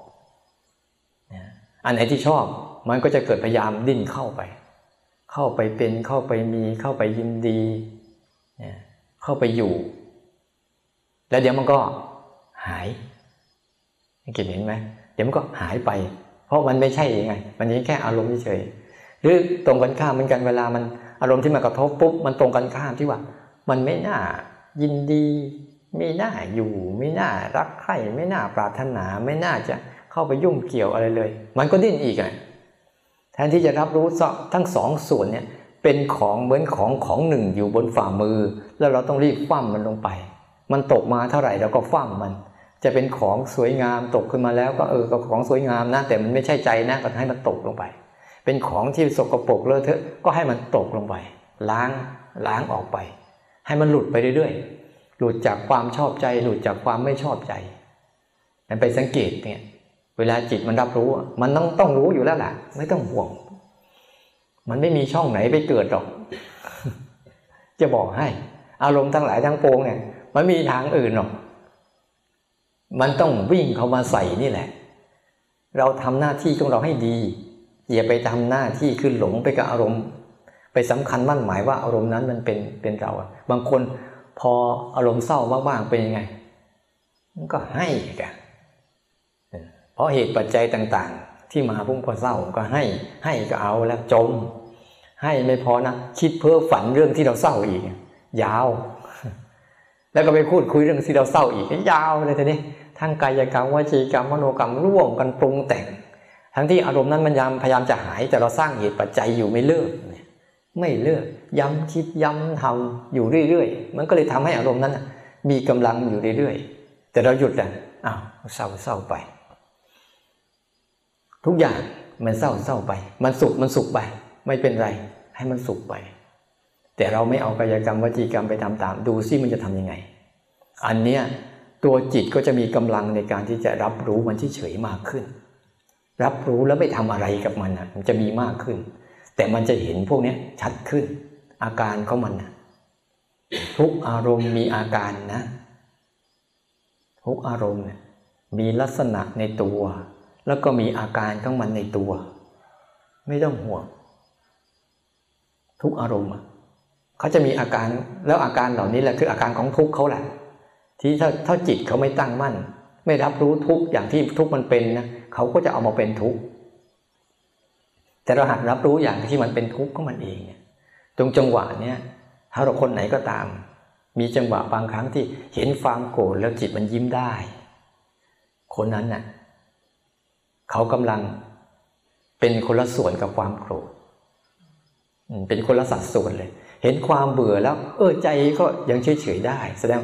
อันไหนที่ชอบมันก็จะเกิดพยายามดิ้นเข้าไปเป็นเข้าไปมีเข้าไปยินดีเข้าไปอยู่แล้วเดี๋ยวมันก็หายเก็บเห็นไหมเดี๋ยวมันก็หายไปเพราะมันไม่ใช่ยังไงมันยังแค่อารมณ์เฉยหรือตรงกันข้ามเหมือนกันเวลามันอารมณ์ที่มากระทบปุ๊บมันตรงกันข้ามที่ว่ามันไม่น่ายินดีไม่น่าอยู่ไม่น่ารักใคร่ไม่น่าปรารถนาไม่น่าจะเข้าไปยุ่งเกี่ยวอะไรเลยมันก็ดิ้นอีกแทนที่จะรับรู้ทั้งสองส่วนเนี่ยเป็นของเหมือนของหนึ่งอยู่บนฝ่ามือแล้วเราต้องรีบคว่ำมันลงไปมันตกมาเท่าไหร่เราก็คว่ำมัน จะเป็นของสวยงามตกขึ้นมาแล้วก็ก็ของสวยงามนะแต่มันไม่ใช่ใจนะก็ให้มันตกลงไปเป็นของที่สกปรกเลอะเทอะก็ให้มันตกลงไปล้างออกไปให้มันหลุดไปเรื่อยๆหลุดจากความชอบใจหลุดจากความไม่ชอบใจนั่นไปสังเกตเนี่ยเวลาจิตมันรับรู้มันต้องรู้อยู่แล้วแหละไม่ต้องห่วงมันไม่มีช่องไหนไปเกิดหรอกจะบอกให้อารมณ์ทั้งหลายทั้งปวงเนี่ยมันมีทางอื่นหรอกมันต้องวิ่งเข้ามาใส่นี่แหละเราทำหน้าที่ของเราให้ดีอย่าไปทำหน้าที่คือหลงไปกับอารมณ์ไปสำคัญมั่นหมายว่าอารมณ์นั้นมันเป็นเราบางคนพออารมณ์เศร้ามากๆเป็นยังไงมันก็ให้กันเพราะเหตุปัจจัยต่างๆที่มาพุ่งพอเศร้าก็ให้ก็เอาแล้วจมให้ไม่พอนะคิดเพ้อฝันเรื่องที่เราเศร้าอีกยาวแล้วก็ไปพูดคุยเรื่องที่เราเศร้าอีกยาวเลยทีนี้ทั้งกายกรรมวจีกรรมมโนกรรมร่วมกันปรุงแต่งทั้งที่อารมณ์นั้นมันพยายามจะหายแต่เราสร้างเหตุปัจจัยอยู่ไม่เลิกย้ำคิดย้ำทำอยู่เรื่อยๆมันก็เลยทำให้อารมณ์นั้นมีกำลังอยู่เรื่อยๆแต่เราหยุดแล้วอ้าวเศร้าไปทุกอย่างมันเศร้าไปมันสุขไปไม่เป็นไรให้มันสุขไปแต่เราไม่เอากายกรรมวจีกรรมไปทำตามดูซิมันจะทำยังไงอันเนี้ยตัวจิตก็จะมีกำลังในการที่จะรับรู้มันเฉยๆมากขึ้นรับรู้แล้วไม่ทำอะไรกับมันมันจะมีมากขึ้นแต่มันจะเห็นพวกนี้ชัดขึ้นอาการของมันทุกอารมณ์มีอาการนะทุกอารมณ์มีลักษณะในตัวแล้วก็มีอาการของมันในตัวไม่ต้องห่วงทุกอารมณ์เขาจะมีอาการแล้วอาการเหล่านี้แหละคืออาการของทุกข์เขาแหละที่ถ้าจิตเขาไม่ตั้งมั่นไม่รับรู้ทุกข์อย่างที่ทุกข์มันเป็นนะเขาก็จะเอามาเป็นทุกข์แต่เราหัดรับรู้อย่างที่มันเป็นทุกข์ของมันเองเนี่ยตรงจังหวะเนี้ยถ้าเราคนไหนก็ตามมีจังหวะบางครั้งที่เห็นความโกรธแล้วจิตมันยิ้มได้คนนั้นน่ะเขากำลังเป็นคนละส่วนกับความโกรธเป็นคนละสัดส่วนเลยเห็นความเบื่อแล้วใจก็ยังเฉยๆได้แสดง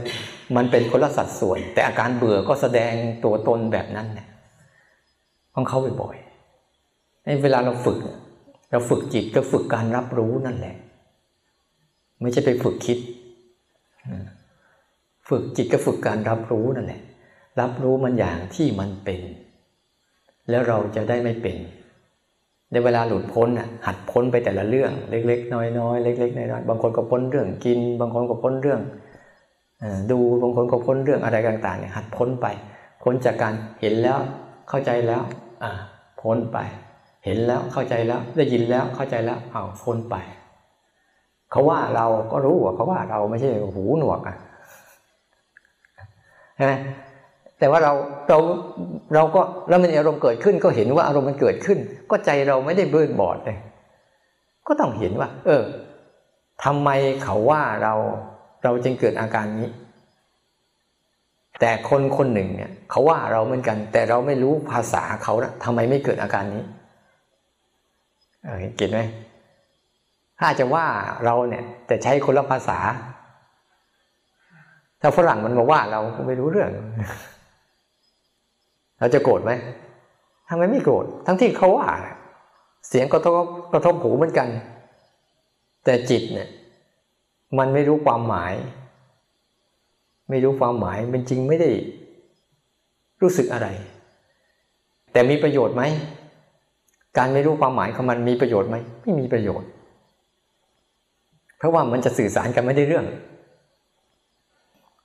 มันเป็นคนละสัดส่วนแต่อาการเบื่อก็แสดงตัวตนแบบนั้นเนี่ยของเขาบ่อยๆในเวลาเราฝึกจิตก็ฝึกการรับรู้นั่นแหละไม่ใช่ไปฝึกคิดฝึกจิตก็ฝึกการรับรู้นั่นแหละรับรู้มันอย่างที่มันเป็นแล้วเราจะได้ไม่เป็นในเวลาหลุดพ้นหัดพ้นไปแต่ละเรื่องเล็กๆน้อยๆเล็กๆน้อยๆบางคนก็พ้นเรื่องกินบางคนก็พ้นเรื่องดูบางคนก็พ้นเรื่องอะไรต่างๆเนี่ยหัดพ้นไปพ้นจากการเห็นแล้วเข้าใจแล้วพ้นไปเห็นแล้วเข้าใจแล้วได้ยินแล้วเข้าใจแล้วพ้นไปเขาว่าเราก็รู้ว่าเขาว่าเราไม่ใช่หูหนวกนะแต่ว่าเราก็แล้วมันอารมณ์เกิดขึ้นก็เห็นว่าอารมณ์มันเกิดขึ้นก็ใจเราไม่ได้เบิดบอดเลยก็ต้องเห็นว่าทำไมเขาว่าเราจึงเกิดอาการนี้แต่คนหนึ่งเนี่ยเขาว่าเราเหมือนกันแต่เราไม่รู้ภาษาเขานะทำไมไม่เกิดอาการนี้เก็ตไหมถ้าจะว่าเราเนี่ยแต่ใช้คนละภาษาถ้าฝรั่งมันมาว่าเราไม่รู้เรื่องเราจะโกรธไหมทำไมไม่โกรธทั้งที่เขาว่าเสียงกระทบหูเหมือนกันแต่จิตเนี่ยมันไม่รู้ความหมายมันจริงไม่ได้รู้สึกอะไรแต่มีประโยชน์ไหมการไม่รู้ความหมายของมันมีประโยชน์ไหมไม่มีประโยชน์เพราะว่ามันจะสื่อสารกันไม่ได้เรื่อง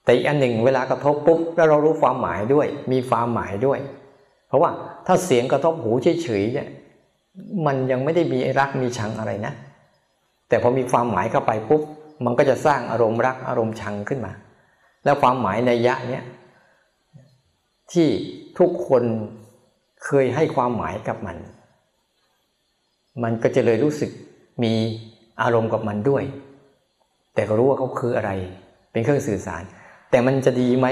แต่อีกอันหนึ่งเวลากระทบปุ๊บแล้วเรารู้ความหมายด้วยมีความหมายด้วยเพราะว่าถ้าเสียงกระทบหูเฉยๆเนี่ยมันยังไม่ได้มีรักมีชังอะไรนะแต่พอมีความหมายเข้าไปปุ๊บมันก็จะสร้างอารมณ์รักอารมณ์ชังขึ้นมาแล้วความหมายนัยยะเนี้ยที่ทุกคนเคยให้ความหมายกับมันก็จะเลยรู้สึกมีอารมณ์กับมันด้วยแต่ก็รู้ว่าเขาคืออะไรเป็นเครื่องสื่อสารแต่มันจะดีไหม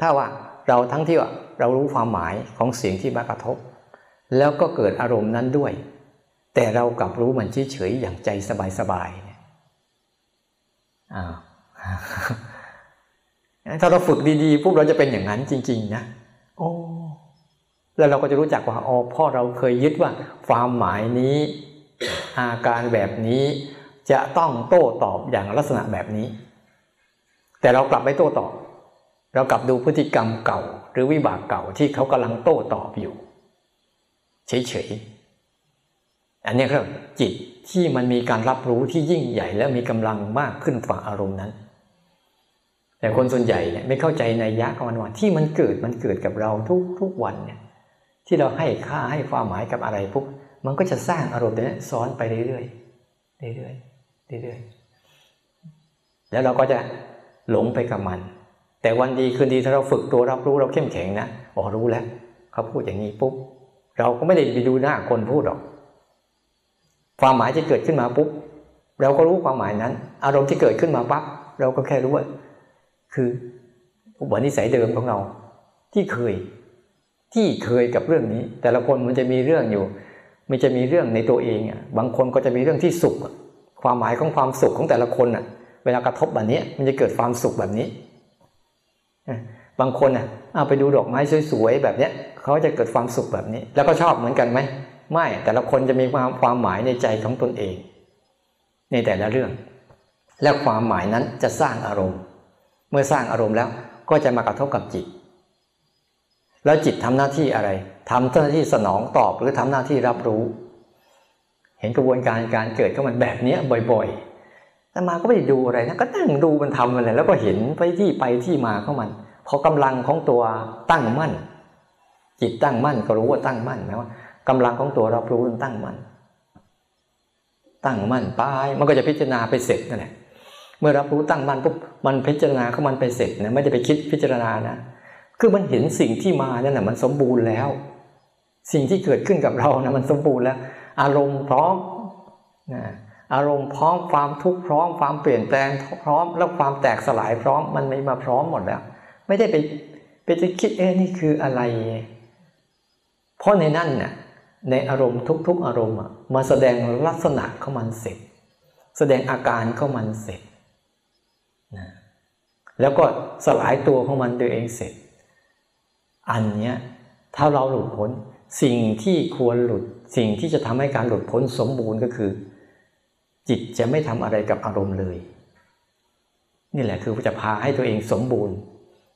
ถ้าว่าเราทั้งที่ว่าเรารู้ความหมายของเสียงที่มากระทบแล้วก็เกิดอารมณ์นั้นด้วยแต่เรากลับรู้มันเฉยๆอย่างใจสบายๆถ้าเราฝึกดีๆพวกเราจะเป็นอย่างนั้นจริงๆนะ แล้วเราก็จะรู้จักว่าอ๋อพ่อเราเคยยึดว่าความหมายนี้อาการแบบนี้จะต้องโต้ตอบอย่างลักษณะแบบนี้แต่เรากลับไม่โต้ตอบเรากลับดูพฤติกรรมเก่าหรือวิบากเก่าที่เขากำลังโต้ตอบอยู่เฉยๆอันนี้ครับจิตที่มันมีการรับรู้ที่ยิ่งใหญ่และมีกำลังมากขึ้นฝ่าอารมณ์นั้นแต่คนส่วนใหญ่เนี่ยไม่เข้าใจในยะของมันว่าที่มันเกิดกับเราทุกวันเนี่ยที่เราให้ค่าให้ความหมายกับอะไรปุ๊บมันก็จะสร้างอารมณ์เนี่ยซ้อนไปเรื่อยๆแล้วเราก็จะหลงไปกับมันแต่วันดีคืนดีถ้าเราฝึกตัวรับรู้เราเข้มแข็งนะอ๋อรู้แล้วเขาพูดอย่างนี้ปุ๊บเราก็ไม่ได้ไปดูหน้าคนพูดหรอกความหมายที่เกิดขึ้นมาปุ๊บเราก็รู้ความหมายนั้นอารมณ์ที่เกิดขึ้นมาปั๊บเราก็แค่รู้ว่าคืออุปนิสัยเดิมของเราที่เคยกับเรื่องนี้แต่ละคนมันจะมีเรื่องอยู่มันจะมีเรื่องในตัวเองอ่ะบางคนก็จะมีเรื่องที่สุขความหมายของความสุขของแต่ละคนอ่ะเวลากระทบแบบนี้มันจะเกิดความสุขแบบนี้บางคนอ่ะเอาไปดูดอกไม้สวยๆแบบเนี้ยเขาจะเกิดความสุขแบบนี้แล้วก็ชอบเหมือนกันไหมไม่แต่ละคนจะมีความหมายในใจของตนเองในแต่ละเรื่องและความหมายนั้นจะสร้างอารมณ์เมื่อสร้างอารมณ์แล้วก็จะมากระทบกับจิตแล้วจิตทำหน้าที่อะไรทำหน้าที่สนองตอบหรือทำหน้าที่รับรู้เห็นกระบวนการการเกิดของมันแบบนี้บ่อยๆแต่มาก็ไม่ได้ดูอะไรนะก็นั่งดูมันทำอะไรแล้วก็เห็นไปที่มาของมันพอกำลังของตัวตั้งมั่นจิตตั้งมั่นก็รู้ว่าตั้งมั่นนะว่ากำลังของตัวรับรู้ตั้งมั่นไปมันก็จะพิจารณาไปเสร็จนั่นแหละเมื่อรับรู้ตั้งมั่นปุ๊บมันพิจารณาของมันไปเสร็จนะไม่ได้ไปคิดพิจารณานะคือมันเห็นสิ่งที่มานั่นน่ะมันสมบูรณ์แล้วสิ่งที่เกิดขึ้นกับเรานะมันสมบูรณ์แล้วอารมณ์พร้อมนะอารมณ์พร้อมความทุกข์พร้อมความเปลี่ยนแปลงพร้อมแล้วความแตกสลายพร้อมมันมาพร้อมหมดแล้วไม่ได้ไปคิดนี่คืออะไรเพราะในนั่นน่ะในอารมณ์ทุกๆอารมณ์อ่ะมาแสดงลักษณะของมันเสร็จแสดงอาการของมันเสร็จนะแล้วก็สลายตัวของมันโดยเองเสร็จอันเนี้ยถ้าเราหลุดพ้นสิ่งที่ควรหลุดสิ่งที่จะทำให้การหลุดพ้นสมบูรณ์ก็คือจิตจะไม่ทำอะไรกับอารมณ์เลยนี่แหละคือจะพาให้ตัวเองสมบูรณ์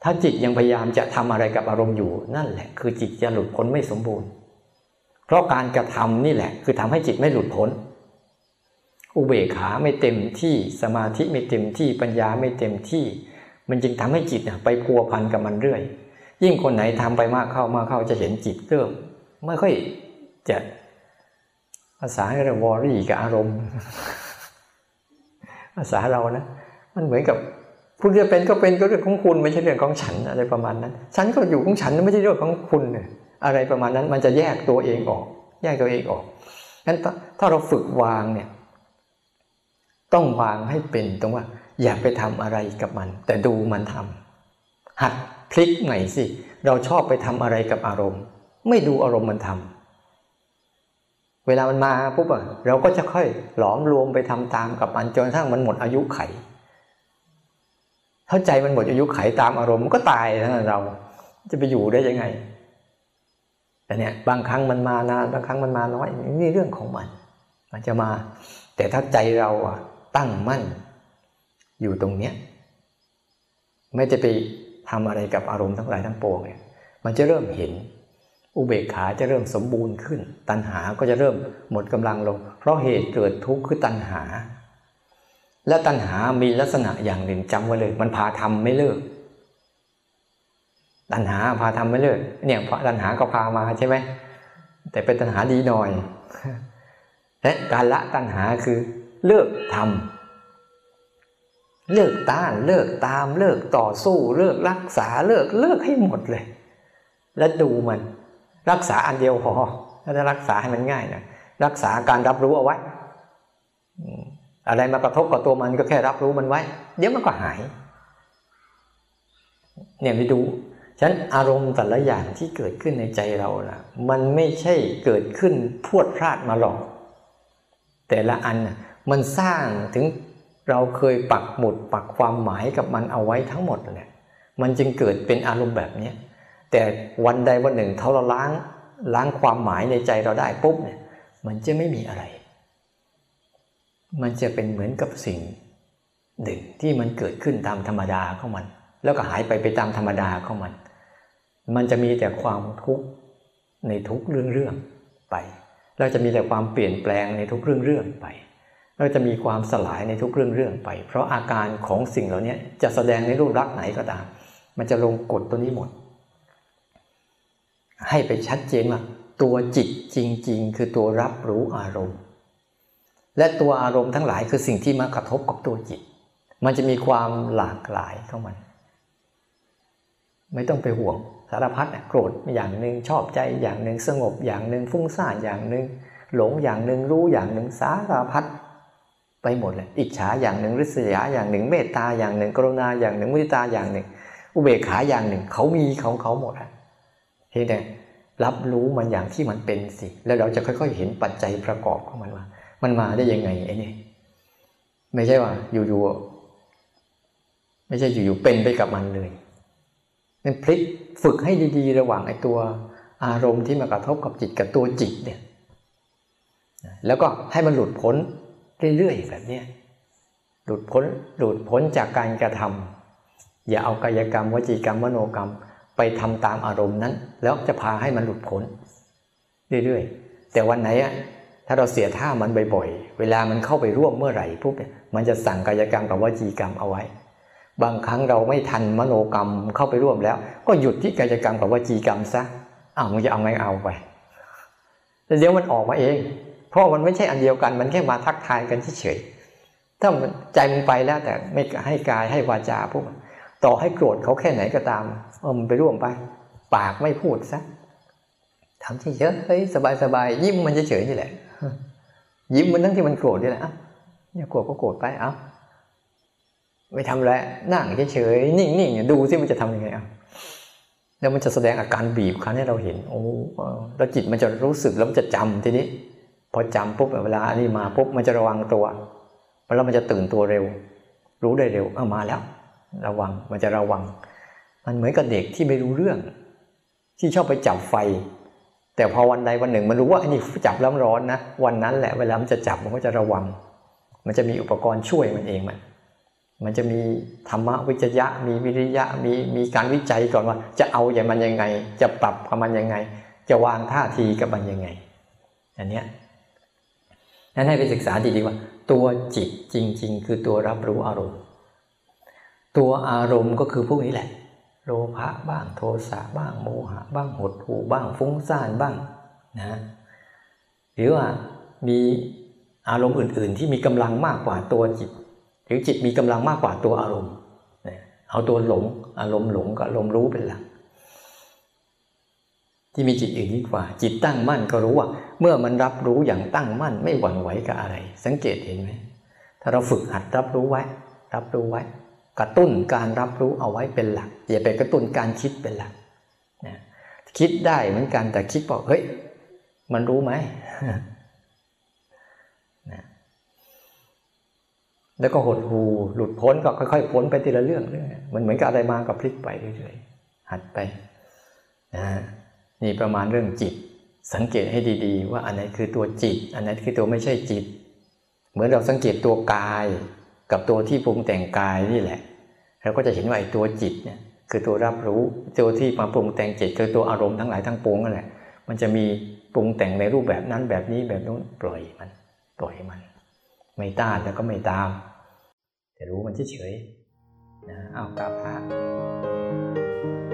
ถ้าจิตยังพยายามจะทำอะไรกับอารมณ์อยู่นั่นแหละคือจิตจะหลุดพ้นไม่สมบูรณ์เพราะการกระทำนี่แหละคือทำให้จิตไม่หลุดพ้นอุเบกขาไม่เต็มที่สมาธิไม่เต็มที่ปัญญาไม่เต็มที่มันจึงทำให้จิตไปพัวพันกับมันเรื่อยยิ่งคนไหนทำไปมากเข้าจะเห็นจิตเริ่มไม่ค่อยจะภาษาเราวอรี่กับอารมณ์ภาษาเรานะมันเหมือนกับคุณจะเป็นก็เป็นก็เรื่องของคุณไม่ใช่เรื่องของฉันอะไรประมาณนั้นฉันก็อยู่ของฉันไม่ใช่เรื่องของคุณอะไรประมาณนั้นมันจะแยกตัวเองออกงั้นถ้าเราฝึกวางเนี่ยต้องวางให้เป็นตรงว่าอย่าไปทำอะไรกับมันแต่ดูมันทำหัดพลิกหน่อยสิเราชอบไปทำอะไรกับอารมณ์ไม่ดูอารมณ์มันทำเวลามันมาปุ๊บเราก็จะค่อยหลอมรวมไปทำตามกับมันจนกระทั่งมันหมดอายุไขถ้าใจมันหมดอายุไขตามอารมณ์มันก็ตายแล้วเราจะไปอยู่ได้ยังไงแต่เนี่ยบางครั้งมันมานานบางครั้งมันมาน้อยนี่เรื่องของมันจะมาแต่ถ้าใจเราตั้งมั่นอยู่ตรงเนี้ยไม่จะไปทำอะไรกับอารมณ์ทั้งหลายทั้งปวงเนี่ยมันจะเริ่มเห็นอุเบกขาจะเริ่มสมบูรณ์ขึ้นตัณหาก็จะเริ่มหมดกำลังลงเพราะเหตุเกิดทุกข์คือตัณหาและตัณหามีลักษณะอย่างหนึ่งจำไว้เลยมันพาทำไม่เลิกตัณหาพาทำไม่เลิกเนี่ยเพราะตัณหาก็พามาใช่ไหมแต่เป็นตัณหาดีหน่อยและการละตัณหาคือเลิกทำเลิกต้านเลิกตามเลิกต่อสู้เลิกรักษาเลิกให้หมดเลยแล้วดูมันรักษาอันเดียวพอแล้วรักษาให้มันง่ายนะรักษาการรับรู้เอาไว้อะไรมากระทบกับตัวมันก็แค่รับรู้มันไว้เดี๋ยวมันก็หายเนี่ยไปดูฉะนั้นอารมณ์แต่ละอย่างที่เกิดขึ้นในใจเรานะมันไม่ใช่เกิดขึ้นพรวดพราดมาหรอกแต่ละอันนะมันสร้างถึงเราเคยปักหมุดปักความหมายกับมันเอาไว้ทั้งหมดเนี่ยมันจึงเกิดเป็นอารมณ์แบบนี้แต่วันใดวันหนึ่งถ้าเราล้าง ล้างความหมายในใจเราได้ปุ๊บเนี่ยมันจะไม่มีอะไรมันจะเป็นเหมือนกับสิ่งหนึ่งที่มันเกิดขึ้นตามธรรมดาของมันแล้วก็หายไปตามธรรมดาของมันมันจะมีแต่ความทุกข์ในทุกเรื่องไปเราจะมีแต่ความเปลี่ยนแปลงในทุกเรื่องไปเราจะมีความสลายในทุกเรื่องไปเพราะอาการของสิ่งเหล่านี้จะแสดงในรูปลักษณ์ไหนก็ตามมันจะลงกฎตัวนี้หมดให้ไปชัดเจนว่าตัวจิตจริงๆคือตัวรับรู้อารมณ์และตัวอารมณ์ทั้งหลายคือสิ่งที่มากระทบกับตัวจิตมันจะมีความหลากหลายของมันไม่ต้องไปห่วงสารพัดโกรธอย่างหนึ่งชอบใจอย่างหนึ่งสงบอย่างหนึ่งฟุ้งซ่านอย่างหนึ่งหลงอย่างหนึ่งรู้อย่างหนึ่งสารพัดไปหมดเลยอิจฉาอย่างหนึ่งริษยาอย่างหนึ่งเมตตาอย่างหนึ่งกรุณาอย่างหนึ่งมุทิตาอย่างหนึ่งอุเบกขาอย่างหนึ่งเขามีของเขาหมดอ่ะเพียงแต่รับรู้มันอย่างที่มันเป็นสิแล้วเราจะค่อยๆเห็นปัจจัยประกอบของมันว่ามันมาได้ยังไงไอ้นี่ไม่ใช่ว่าอยู่ๆไม่ใช่อยู่ๆเป็นไปกับมันเลยมันพลิกฝึกให้ดีๆระหว่างไอ้ตัวอารมณ์ที่มากระทบกับจิตกับตัวจิตเนี่ยแล้วก็ให้มันหลุดพ้นเรื่อยๆแบบนี้หลุดพ้นจากการกระทำอย่าเอากายกรรมวจีกรรมมโนกรรมไปทำตามอารมณ์นั้นแล้วจะพาให้มันหลุดพ้นเรื่อยๆแต่วันไหนอะถ้าเราเสียท่ามันบ่อยๆเวลามันเข้าไปร่วมเมื่อไหร่ปุ๊บเนี่ยมันจะสั่งกายกรรมกับวจีกรรมเอาไว้บางครั้งเราไม่ทันมโนกรรมเข้าไปร่วมแล้วก็หยุดที่กายกรรมกับวจีกรรมซะมันจะเอาไงเอาไปแล้วเดี๋ยวมันออกมาเองเพราะมันไม่ใช่อันเดียวกันมันแค่มาทักทายกันเฉยๆถ้าใจมันไปแล้วแต่ไม่ให้กายให้วาจาพวกต่อให้โกรธเขาแค่ไหนก็ตามมันไปร่วมไปปากไม่พูดซะทำเฉยๆเฮ้ยสบายๆยิ้มมันเฉยๆนี่แหละยิ้มมันทั้งที่มันโกรธนี่แหละเนี่ยโกรธก็โกรธไปไม่ทำแล้วนั่งเฉยๆนิ่งๆดูซิมันจะทำยังไงแล้วมันจะแสดงอาการบีบคั้นให้เราเห็นโอ้แล้วจิตมันจะรู้สึกแล้วมันจะจำทีนี้พอจำปุ๊บเวลาอันนี้มาปุ๊บมันจะระวังตัวแล้วมันจะตื่นตัวเร็วรู้ได้เร็วมาแล้วระวังมันจะระวังมันเหมือนกับเด็กที่ไม่รู้เรื่องที่ชอบไปจับไฟแต่พอวันใดวันหนึ่งมันรู้ว่าไอ้นี่จับแล้วร้อนนะวันนั้นแหละเวลามันจะจับมันก็จะระวังมันจะมีอุปกรณ์ช่วยมันเองมันจะมีธรรมวิจยะมีวิริยะมีการวิจัยก่อนว่าจะเอาอย่างมันยังไงจะปรับกับมันยังไงจะวางท่าทีกับมันยังไงอันเนี้ยนั้นให้ไปศึกษาดีๆว่าตัวจิตจริงๆคือตัวรับรู้อารมณ์ตัวอารมณ์ก็คือพวกนี้แหละโลภะบ้างโทสะบ้างโมหะบ้างหดหู่บ้างฟุ้งซ่านบ้างนะหรือว่ามีอารมณ์อื่นๆที่มีกำลังมากกว่าตัวจิตหรือจิตมีกำลังมากกว่าตัวอารมณ์เอาตัวหลงอารมณ์หลงกับอารมณ์รู้เป็นหลักที่มีจิตอื่นยิ่งกว่าจิตตั้งมั่นก็รู้ว่าเมื่อมันรับรู้อย่างตั้งมั่นไม่หวั่นไหวกับอะไรสังเกตเห็นไหมถ้าเราฝึกหัดรับรู้ไว้กระตุ้นการรับรู้เอาไว้เป็นหลักอย่าไปกระตุ้นการคิดเป็นหลักนะคิดได้เหมือนกันแต่คิดบอกเฮ้ยมันรู้ไหมนะแล้วก็หลุดพ้นก็ค่อยๆพ้นไปทีละเรื่องเลยมันเหมือนกับอะไรมาก็พลิกไปเรื่อยๆหัดไปนะนี่ประมาณเรื่องจิตสังเกตให้ดีๆว่าอันไหนคือตัวจิตอันไหนคือตัวไม่ใช่จิตเหมือนเราสังเกตตัวกายกับตัวที่ปรุงแต่งกายนี่แหละเราก็จะเห็นว่าไอ้ตัวจิตเนี่ยคือตัวรับรู้ตัวที่มาปรุงแต่งจิตคือตัวอารมณ์ทั้งหลายทั้งปวงนั่นแหละมันจะมีปรุงแต่งในรูปแบบนั้นแบบนี้แบบนู้นปล่อยมันไม่ต้านแล้วก็ไม่ตามแต่รู้มันเฉยๆนะเอากราบพระ